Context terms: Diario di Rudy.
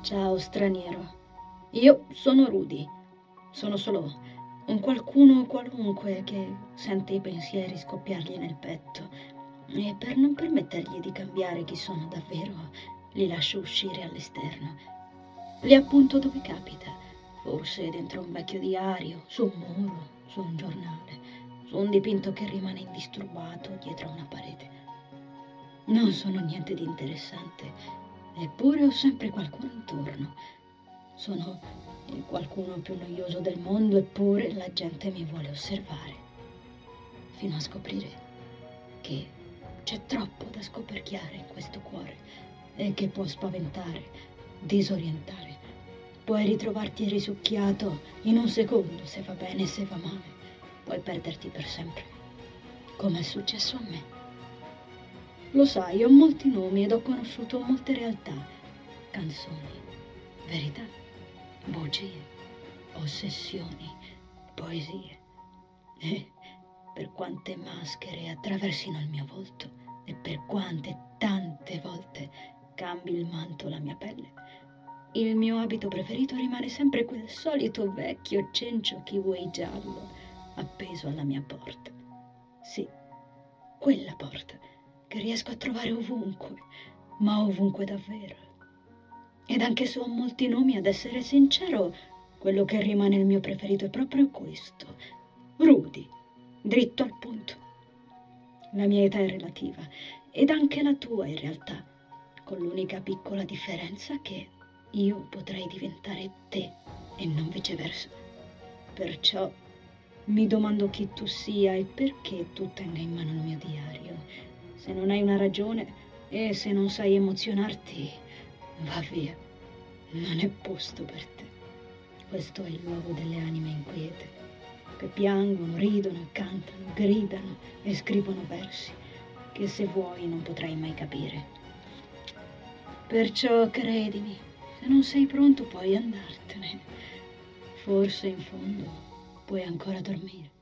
Ciao straniero, io sono Rudy, sono solo un qualcuno qualunque che sente i pensieri scoppiargli nel petto e per non permettergli di cambiare chi sono davvero li lascio uscire all'esterno. Li appunto dove capita, forse dentro un vecchio diario, su un muro, su un giornale, su un dipinto che rimane indisturbato dietro una parete. Non sono niente di interessante. Eppure ho sempre qualcuno intorno. Sono il qualcuno più noioso del mondo, eppure la gente mi vuole osservare. Fino a scoprire che c'è troppo da scoperchiare in questo cuore e che può spaventare, disorientare. Puoi ritrovarti risucchiato in un secondo, se va bene e se va male. Puoi perderti per sempre, come è successo a me. Lo sai, ho molti nomi ed ho conosciuto molte realtà, canzoni, verità, bugie, ossessioni, poesie. E per quante maschere attraversino il mio volto e per quante tante volte cambi il manto la mia pelle, il mio abito preferito rimane sempre quel solito vecchio cencio kiwi giallo appeso alla mia porta. Sì, quella porta che riesco a trovare ovunque, ma ovunque davvero. Ed anche se ho molti nomi, ad essere sincero, quello che rimane il mio preferito è proprio questo, Rudy, dritto al punto. La mia età è relativa, ed anche la tua in realtà, con l'unica piccola differenza che io potrei diventare te e non viceversa. Perciò mi domando chi tu sia e perché tu tenga in mano il mio diario. Se non hai una ragione e se non sai emozionarti, va via. Non è posto per te. Questo è il luogo delle anime inquiete, che piangono, ridono, cantano, gridano e scrivono versi che se vuoi non potrai mai capire. Perciò credimi, se non sei pronto puoi andartene. Forse in fondo puoi ancora dormire.